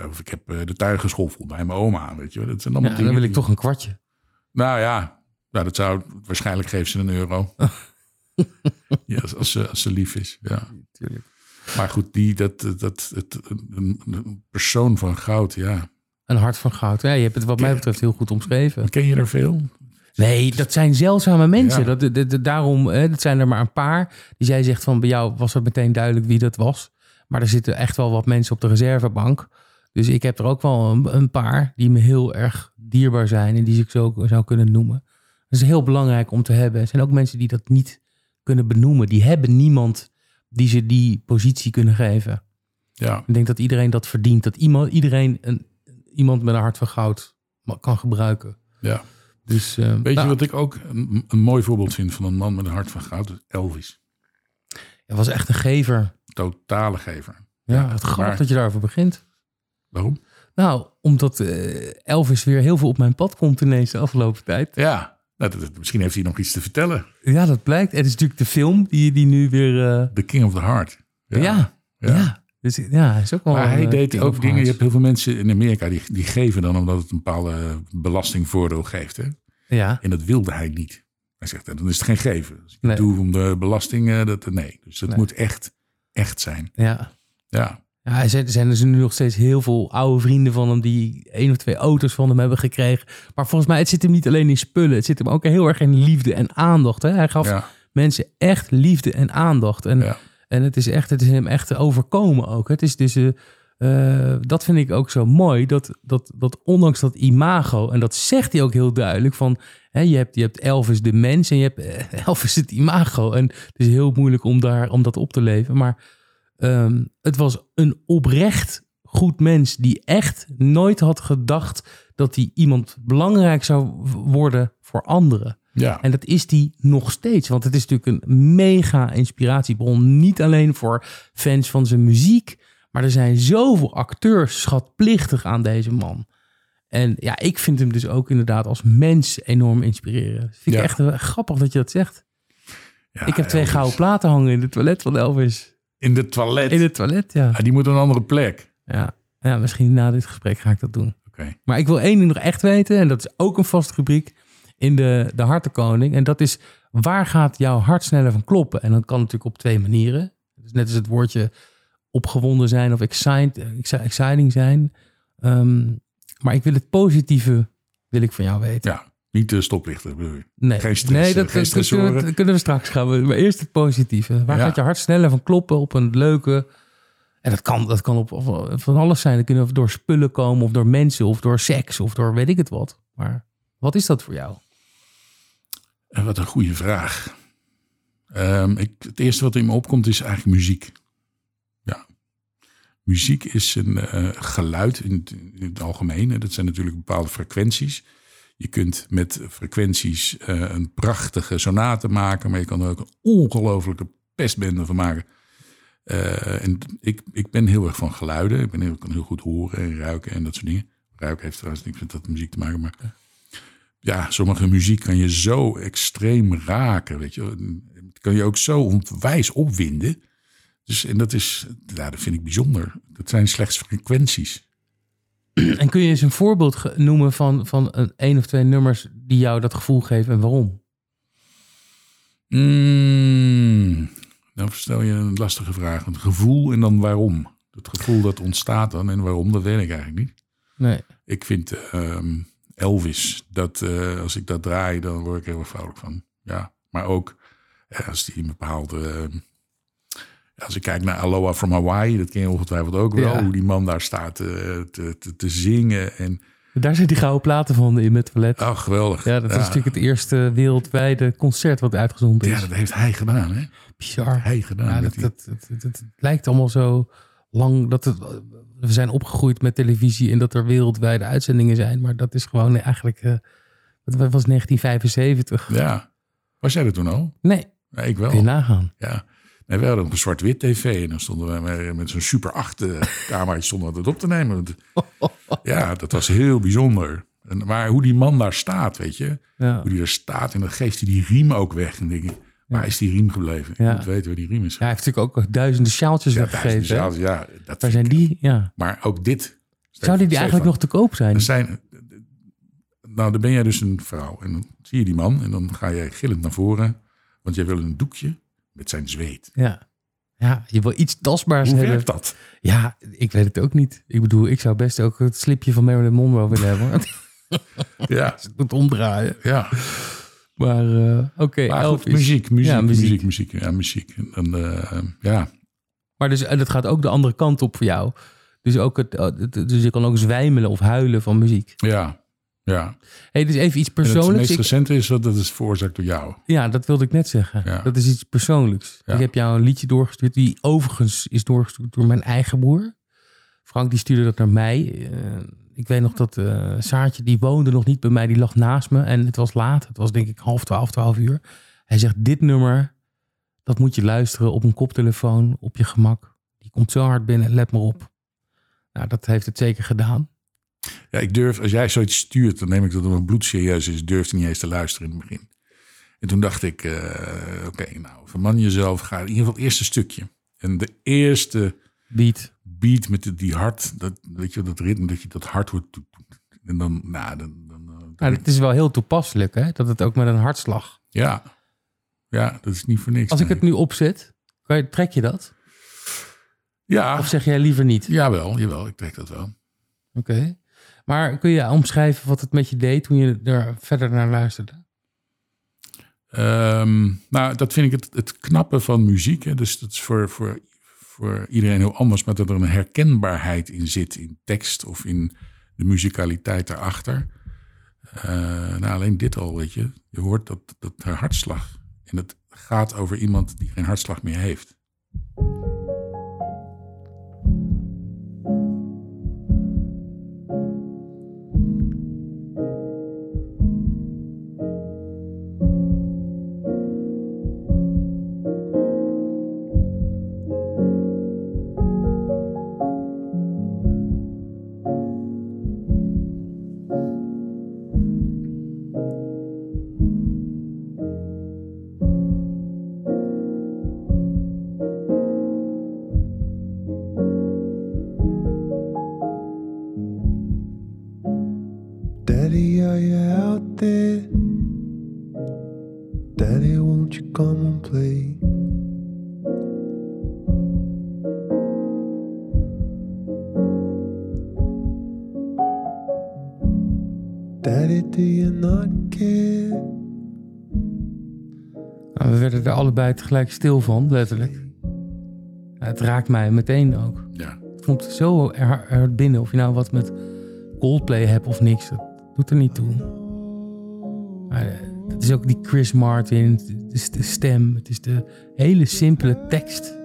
Of ik heb de tuin geschoffeld bij mijn oma. Weet je, dat zijn allemaal dingen. Dan wil ik toch een kwartje. Nou ja, dat zou waarschijnlijk geeft ze €1. Ja, als ze lief is. Ja, tuurlijk. Maar goed, een persoon van goud, ja. Een hart van goud. Ja, je hebt het wat mij betreft heel goed omschreven. Ken je er veel? Nee, dat zijn zeldzame mensen. Ja. Dat zijn er maar een paar. Dus jij zegt van bij jou was het meteen duidelijk wie dat was. Maar er zitten echt wel wat mensen op de reservebank. Dus ik heb er ook wel een paar die me heel erg dierbaar zijn. En die ik zo zou kunnen noemen. Dat is heel belangrijk om te hebben. Er zijn ook mensen die dat niet kunnen benoemen. Die hebben niemand die ze die positie kunnen geven. Ja. Ik denk dat iedereen dat verdient. Dat iedereen... Iemand met een hart van goud kan gebruiken. Ja. Dus, weet je wat ik ook een mooi voorbeeld vind van een man met een hart van goud? Elvis. Hij was echt een gever. Totale gever. Ja, het grappig dat je daarover begint. Waarom? Nou, omdat Elvis weer heel veel op mijn pad komt ineens de afgelopen tijd. Ja, misschien heeft hij nog iets te vertellen. Ja, dat blijkt. Het is natuurlijk de film die nu weer... The King of the Heart. Ja. Dus ja, is ook wel. Maar hij deed ook dingen. Je hebt heel veel mensen in Amerika die geven dan omdat het een bepaalde belastingvoordeel geeft. Hè? Ja. En dat wilde hij niet. Hij zegt dan is het geen geven. Dus ik doe om de belasting. Dus dat moet echt zijn. Ja. Ja, zijn dus nu nog steeds heel veel oude vrienden van hem die 1 of 2 auto's van hem hebben gekregen. Maar volgens mij, het zit hem niet alleen in spullen. Het zit hem ook heel erg in liefde en aandacht. Hè? Hij gaf mensen echt liefde en aandacht. En het is hem echt te overkomen ook. Het is dus, dat vind ik ook zo mooi. Dat ondanks dat imago, en dat zegt hij ook heel duidelijk. Van, je hebt Elvis de mens en je hebt Elvis het imago. En het is heel moeilijk om dat op te leven. Maar het was een oprecht goed mens die echt nooit had gedacht dat hij iemand belangrijk zou worden voor anderen. Ja. En dat is die nog steeds. Want het is natuurlijk een mega inspiratiebron. Niet alleen voor fans van zijn muziek. Maar er zijn zoveel acteurs schatplichtig aan deze man. En ja, ik vind hem dus ook inderdaad als mens enorm inspireren. Vind ik echt grappig dat je dat zegt. Ja, ik heb 2 gouden platen hangen in het toilet van Elvis. In het toilet? In het toilet, ja. Die moet op een andere plek. Ja, misschien na dit gesprek ga ik dat doen. Okay. Maar ik wil 1 ding nog echt weten. En dat is ook een vaste rubriek. In de Hartenkoning. En dat is, waar gaat jouw hart sneller van kloppen? En dat kan natuurlijk op 2 manieren. Dus net als het woordje opgewonden zijn of exciting zijn. Maar ik wil het positieve van jou weten. Ja, niet de stoplichten bedoel je? Nee. Geen stress, geen stressoren. Dat kunnen we straks gaan. Maar eerst het positieve. Waar gaat je hart sneller van kloppen op een leuke... En dat kan op van alles zijn. Dat kunnen door spullen komen of door mensen of door seks of door weet ik het wat. Maar wat is dat voor jou? Wat een goede vraag. Het eerste wat in me opkomt is eigenlijk muziek. Ja. Muziek is een geluid in het algemeen. Dat zijn natuurlijk bepaalde frequenties. Je kunt met frequenties een prachtige sonate maken. Maar je kan er ook een ongelofelijke pestbende van maken. En ik ben heel erg van geluiden. Ik kan heel goed horen en ruiken en dat soort dingen. Ruiken heeft trouwens niks met dat muziek te maken. Maar ja, sommige muziek kan je zo extreem raken, weet je. Het kan je ook zo onwijs opwinden. Dus, en dat vind ik bijzonder. Dat zijn slechts frequenties. En kun je eens een voorbeeld noemen van een of twee nummers die jou dat gevoel geven en waarom? Dan stel je een lastige vraag. Een gevoel en dan waarom? Het gevoel dat ontstaat dan en waarom, dat weet ik eigenlijk niet. Nee. Ik vind Elvis, dat als ik dat draai, dan word ik heel erg vrolijk van. Ja, maar ook als die een bepaalde... Als ik kijk naar Aloha from Hawaii, dat ken je ongetwijfeld ook wel. Ja. Hoe die man daar staat te zingen. En... Daar zijn die gouden platen van in met toilet. Oh, geweldig. Ja, dat is natuurlijk het eerste wereldwijde concert wat uitgezonden is. Ja, dat heeft hij gedaan, hè? Bizar. Hij gedaan. Ja, dat lijkt allemaal zo lang dat we zijn opgegroeid met televisie en dat er wereldwijde uitzendingen zijn. Maar dat is gewoon eigenlijk... Het was 1975. Ja. Was jij er toen al? Nee. Ja, ik wel. Kun je nagaan. Ja. En we hadden een zwart-wit tv en dan stonden we met zo'n super 8 cameraatje stonden we dat op te nemen. Ja, dat was heel bijzonder. Maar hoe die man daar staat, weet je. Ja. Hoe die daar staat en dan geeft hij die riem ook weg. En denk ik, waar is die riem gebleven? Ik moet weten waar die riem is. Ja, hij heeft natuurlijk ook duizenden sjaaltjes weggegeven. Duizenden sjaaltjes, dat waar zijn die? Ja. Maar ook dit. Zou die eigenlijk nog te koop zijn? Nou, dan ben jij dus een vrouw. En dan zie je die man en dan ga jij gillend naar voren. Want jij wil een doekje. Met zijn zweet. Ja, je wil iets tastbaars hebben. Hoe werkt dat? Ja, ik weet het ook niet. Ik bedoel, ik zou best ook het slipje van Marilyn Monroe willen hebben. Ja. Het moet omdraaien. Ja. Maar oké, Elvis. Muziek. En maar dus, en dat gaat ook de andere kant op voor jou. Dus, ook dus je kan ook zwijmelen of huilen van muziek. Ja. Hey, dus even iets persoonlijks. En het meest recente is dat is veroorzaakt door jou. Ja, dat wilde ik net zeggen. Ja. Dat is iets persoonlijks. Ja. Ik heb jou een liedje doorgestuurd, die overigens is doorgestuurd door mijn eigen broer. Frank, die stuurde dat naar mij. Ik weet nog dat Saartje, die woonde nog niet bij mij, die lag naast me. En het was laat, het was denk ik 11:30, 12:00. Hij zegt, dit nummer, dat moet je luisteren op een koptelefoon, op je gemak. Die komt zo hard binnen, let maar op. Nou, dat heeft het zeker gedaan. Ja, ik durf, als jij zoiets stuurt, dan neem ik dat mijn bloed serieus is. Durfde niet eens te luisteren in het begin. En toen dacht ik, oké, nou, verman jezelf, ga in ieder geval het eerste stukje. En de eerste beat met die hart, dat, weet je, dat ritme, dat je dat hart wordt. En dan, nou, dan het is wel heel toepasselijk, hè? Dat het ook met een hartslag. Ja, dat is niet voor niks. Als ik het nu opzet, trek je dat? Ja. Of zeg jij liever niet? Jawel, ik trek dat wel. Oké. Maar kun je omschrijven wat het met je deed toen je er verder naar luisterde? Nou, dat vind ik het knappe van muziek. Hè. Dus dat is voor iedereen heel anders. Maar dat er een herkenbaarheid in zit. In tekst of in de muzikaliteit daarachter. Nou, alleen dit al, weet je. Je hoort dat haar hartslag. En dat gaat over iemand die geen hartslag meer heeft. Allebei tegelijk stil van, letterlijk. Ja, het raakt mij meteen ook. Ja. Het komt zo er binnen. Of je nou wat met Coldplay hebt of niks, dat doet er niet toe. Maar het is ook die Chris Martin, het is de stem, het is de hele simpele tekst.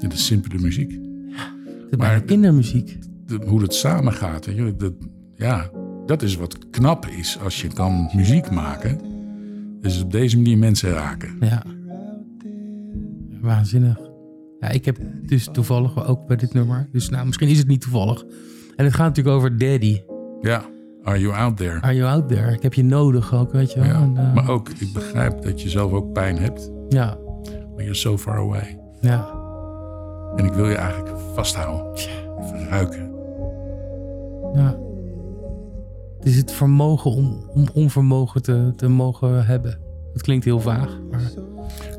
Ja, de simpele muziek. Ja, maar kindermuziek. Hoe dat samen gaat, weet je, dat is wat knap is als je kan muziek maken. Dus op deze manier mensen raken. Ja. Waanzinnig. Ja, ik heb dus toevallig ook bij dit nummer. Dus nou, misschien is het niet toevallig. En het gaat natuurlijk over daddy. Ja, are you out there? Are you out there? Ik heb je nodig ook, weet je wel. Ja, maar ook, ik begrijp dat je zelf ook pijn hebt. Ja. Maar you're so far away. Ja. En ik wil je eigenlijk vasthouden. Ruiken. Ja. Het is het vermogen om onvermogen te mogen hebben. Dat klinkt heel vaag. Maar...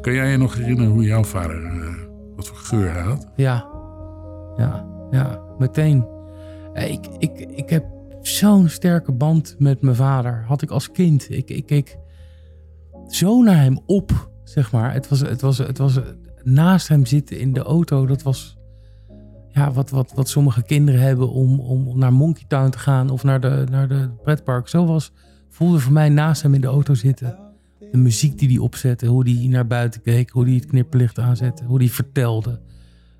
Kan jij je nog herinneren hoe jouw vader wat voor geur hij had? Ja. Meteen. Ik heb zo'n sterke band met mijn vader. Had ik als kind. Ik keek zo naar hem op, zeg maar. Het was naast hem zitten in de auto. Dat was ja, wat sommige kinderen hebben om naar Monkey Town te gaan of naar de pretpark. Voelde voor mij naast hem in de auto zitten. De muziek die hij opzette, hoe hij naar buiten keek, hoe hij het knipperlicht aanzette, hoe hij vertelde,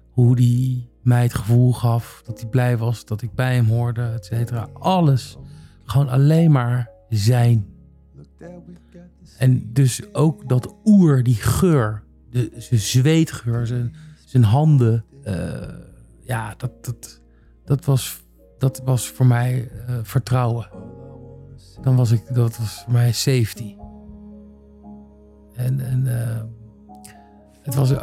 hoe hij mij het gevoel gaf dat hij blij was, dat ik bij hem hoorde, et cetera. Alles. Gewoon alleen maar zijn. En dus ook dat oer, die geur, zijn zweetgeur, zijn handen. Ja, dat was voor mij vertrouwen. Dat was voor mij safety. En het was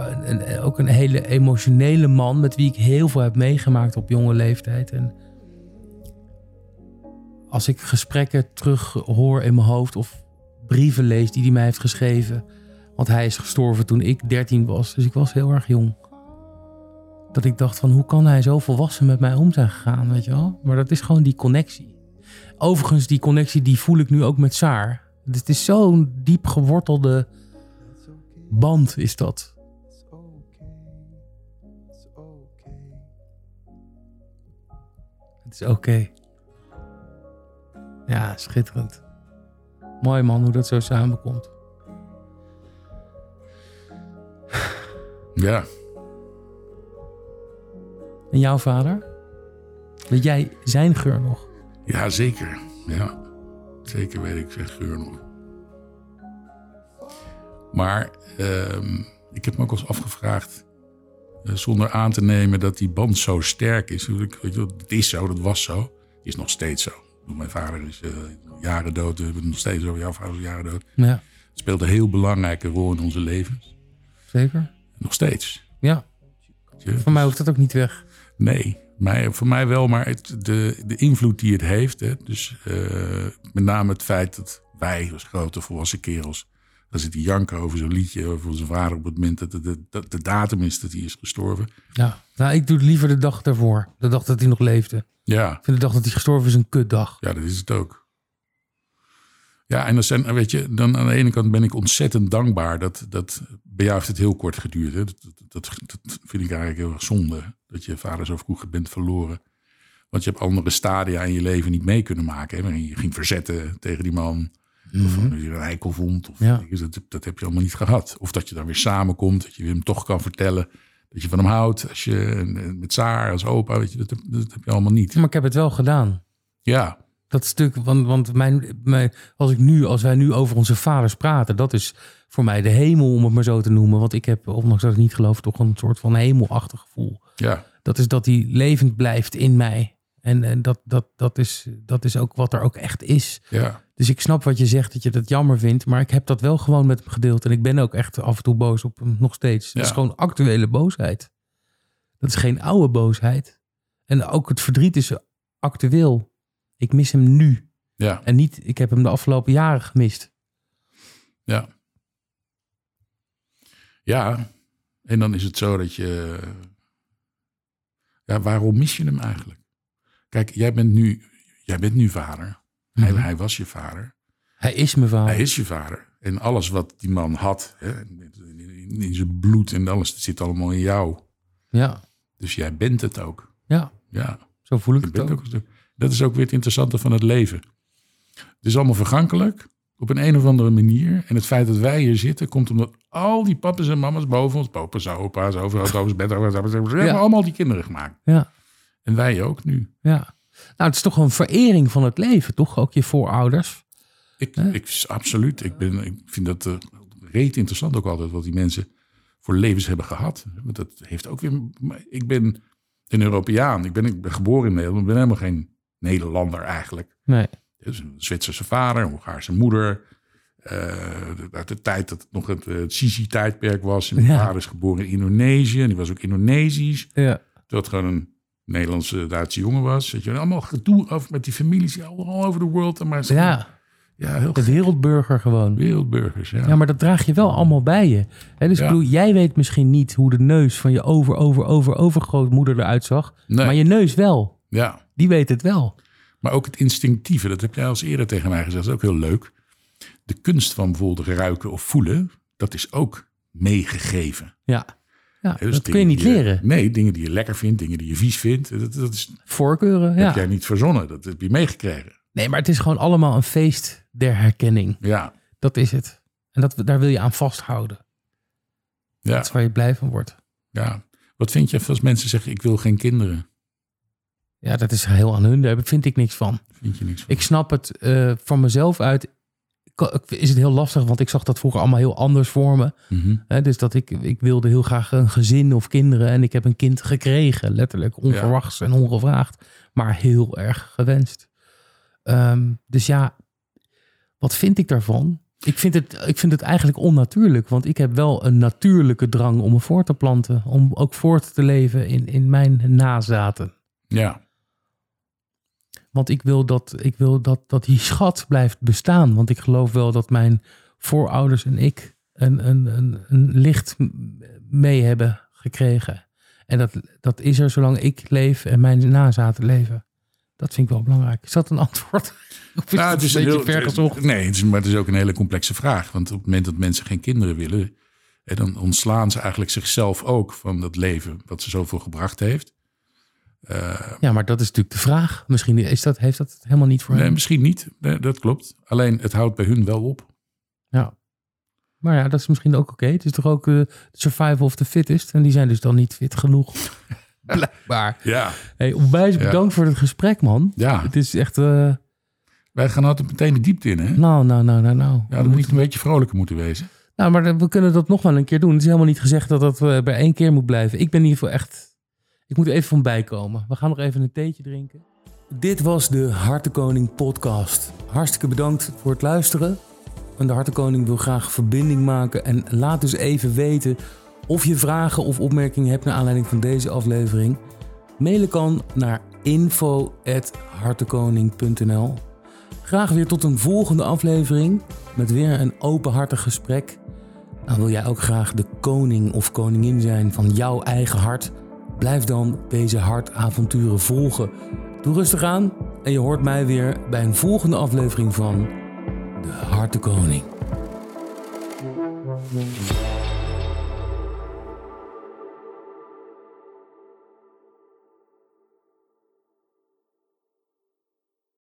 ook een hele emotionele man met wie ik heel veel heb meegemaakt op jonge leeftijd. En als ik gesprekken terug hoor in mijn hoofd of brieven lees die hij mij heeft geschreven. Want hij is gestorven toen ik 13 was, dus ik was heel erg jong. Dat ik dacht van hoe kan hij zo volwassen met mij om zijn gegaan, weet je wel. Maar dat is gewoon die connectie. Overigens, die connectie die voel ik nu ook met Saar. Dus het is zo'n diep gewortelde band is dat. Het is oké. Ja, schitterend. Mooi man, hoe dat zo samenkomt. Ja. En jouw vader? Weet jij zijn geur nog? Ja, zeker. Ja. Zeker weet ik zijn geur nog. Maar ik heb me ook eens afgevraagd... zonder aan te nemen dat die band zo sterk is. Het is zo, dat was zo. Het is nog steeds zo. Mijn vader is jaren dood. We hebben het nog steeds over jouw vader is jaren dood. Ja. Het speelt een heel belangrijke rol in onze levens. Zeker. Nog steeds. Ja. Voor mij hoeft dat ook niet weg. Nee, voor mij wel, maar de invloed die het heeft. Hè, dus met name het feit dat wij als grote volwassen kerels... Dan zit hij janken over zo'n liedje, over zijn vader op het moment dat de datum is dat hij is gestorven. Ja, nou, ik doe het liever de dag daarvoor. De dag dat hij nog leefde. Ja. Ik vind de dag dat hij gestorven is een kutdag. Ja, dat is het ook. Ja, en dan aan de ene kant ben ik ontzettend dankbaar. Dat bij jou heeft het heel kort geduurd. Hè? Dat vind ik eigenlijk heel erg zonde. Dat je vader zo vroeg bent verloren. Want je hebt andere stadia in je leven niet mee kunnen maken. Hè? Waarin je ging verzetten tegen die man. Of dat je een eikel vond. Of ja. dat heb je allemaal niet gehad. Of dat je dan weer samenkomt. Dat je hem toch kan vertellen dat je van hem houdt. Als je, en met Saar, als opa. Weet je, dat heb je allemaal niet. Maar ik heb het wel gedaan. Ja. Dat stuk, want als wij nu over onze vaders praten. Dat is voor mij de hemel, om het maar zo te noemen. Want ik heb, ondanks dat ik niet geloof, toch een soort van hemelachtig gevoel. Ja. Dat is dat hij levend blijft in mij. En dat is ook wat er ook echt is. Ja. Dus ik snap wat je zegt, dat je dat jammer vindt. Maar ik heb dat wel gewoon met hem gedeeld. En ik ben ook echt af en toe boos op hem, nog steeds. Ja. Dat is gewoon actuele boosheid. Dat is geen oude boosheid. En ook het verdriet is actueel. Ik mis hem nu. Ja. En niet, ik heb hem de afgelopen jaren gemist. Ja. Ja. En dan is het zo dat je... Ja, waarom mis je hem eigenlijk? Kijk, jij bent nu vader. Mm-hmm. Hij was je vader. Hij is mijn vader. Hij is je vader. En alles wat die man had, hè, in zijn bloed en alles, dat zit allemaal in jou. Ja. Dus jij bent het ook. Ja. Zo voel ik het ook. Dat is ook weer het interessante van het leven. Het is allemaal vergankelijk, op een of andere manier. En het feit dat wij hier zitten, komt omdat al die papa's en mama's boven ons, papa's, opa's, overal, bed, hebben allemaal die kinderen gemaakt. Ja. En wij ook nu. Ja. Nou, het is toch een verering van het leven, toch? Ook je voorouders. Absoluut. Ik vind dat reet interessant ook altijd, wat die mensen voor levens hebben gehad. Want dat heeft ook weer... Ik ben een Europeaan. Ik ben geboren in Nederland. Ik ben helemaal geen Nederlander eigenlijk. Nee. Dus een Zwitserse vader, een Hongaarse moeder. Uit de tijd dat het nog het Sisi-tijdperk was. En mijn vader is geboren in Indonesië. En die was ook Indonesisch. Ja. Toen had gewoon een Nederlandse Duitse jongen was. Weet je, allemaal gedoe af met die families all over the world. Maar ze, ja, heel de wereldburger gewoon. Wereldburgers, ja. Ja, maar dat draag je wel allemaal bij je. Hè? Dus ik bedoel, jij weet misschien niet hoe de neus van je overgrootmoeder eruit zag. Nee. Maar je neus wel. Ja. Die weet het wel. Maar ook het instinctieve, dat heb jij al eerder tegen mij gezegd. Dat is ook heel leuk. De kunst van bijvoorbeeld ruiken of voelen, dat is ook meegegeven. Ja, ja, dus dat kun je niet leren. Nee, dingen die je lekker vindt, dingen die je vies vindt. Dat is, voorkeuren, ja. Dat heb jij niet verzonnen, dat heb je meegekregen. Nee, maar het is gewoon allemaal een feest der herkenning. Ja. Dat is het. En daar wil je aan vasthouden. Ja. Dat is waar je blij van wordt. Ja. Wat vind je als mensen zeggen, ik wil geen kinderen? Ja, dat is heel aan hun. Daar vind ik niks van. Vind je niks van? Ik snap het van mezelf uit. Is het heel lastig, want ik zag dat vroeger allemaal heel anders voor me. Mm-hmm. Dus dat ik wilde heel graag een gezin of kinderen. En ik heb een kind gekregen, letterlijk. Onverwachts en ongevraagd. Maar heel erg gewenst. Dus ja, wat vind ik daarvan? Ik vind het eigenlijk onnatuurlijk. Want ik heb wel een natuurlijke drang om me voor te planten. Om ook voort te leven in mijn nazaten. Ja. Want ik wil dat die schat blijft bestaan. Want ik geloof wel dat mijn voorouders en ik een licht mee hebben gekregen. En dat is er zolang ik leef en mijn nazaten leven. Dat vind ik wel belangrijk. Is dat een antwoord? Of nou, het is een beetje ver gezocht? Nee, maar het is ook een hele complexe vraag. Want op het moment dat mensen geen kinderen willen, dan ontslaan ze eigenlijk zichzelf ook van dat leven wat ze zoveel gebracht heeft. Ja, maar dat is natuurlijk de vraag. Misschien heeft dat helemaal niet voor hen. Misschien niet, dat klopt. Alleen het houdt bij hun wel op. Ja, maar ja, dat is misschien ook oké. Het is toch ook survival of the fittest. En die zijn dus dan niet fit genoeg. Blijkbaar. Ja. Hey, onwijs bedankt voor het gesprek, man. Ja. Het is echt... Wij gaan altijd meteen de diepte in, hè? Nou. Ja, dan moet je een beetje vrolijker moeten wezen. Nou, maar we kunnen dat nog wel een keer doen. Het is helemaal niet gezegd dat bij één keer moet blijven. Ik ben in ieder geval echt... Ik moet even van bijkomen. We gaan nog even een theetje drinken. Dit was de Hartenkoning podcast. Hartstikke bedankt voor het luisteren. En de Hartenkoning wil graag verbinding maken. En laat dus even weten of je vragen of opmerkingen hebt naar aanleiding van deze aflevering. Mailen kan naar info@hartenkoning.nl. Graag weer tot een volgende aflevering met weer een openhartig gesprek. Nou, wil jij ook graag de koning of koningin zijn van jouw eigen hart? Blijf dan deze hartavonturen volgen. Doe rustig aan en je hoort mij weer bij een volgende aflevering van De Hartenkoning.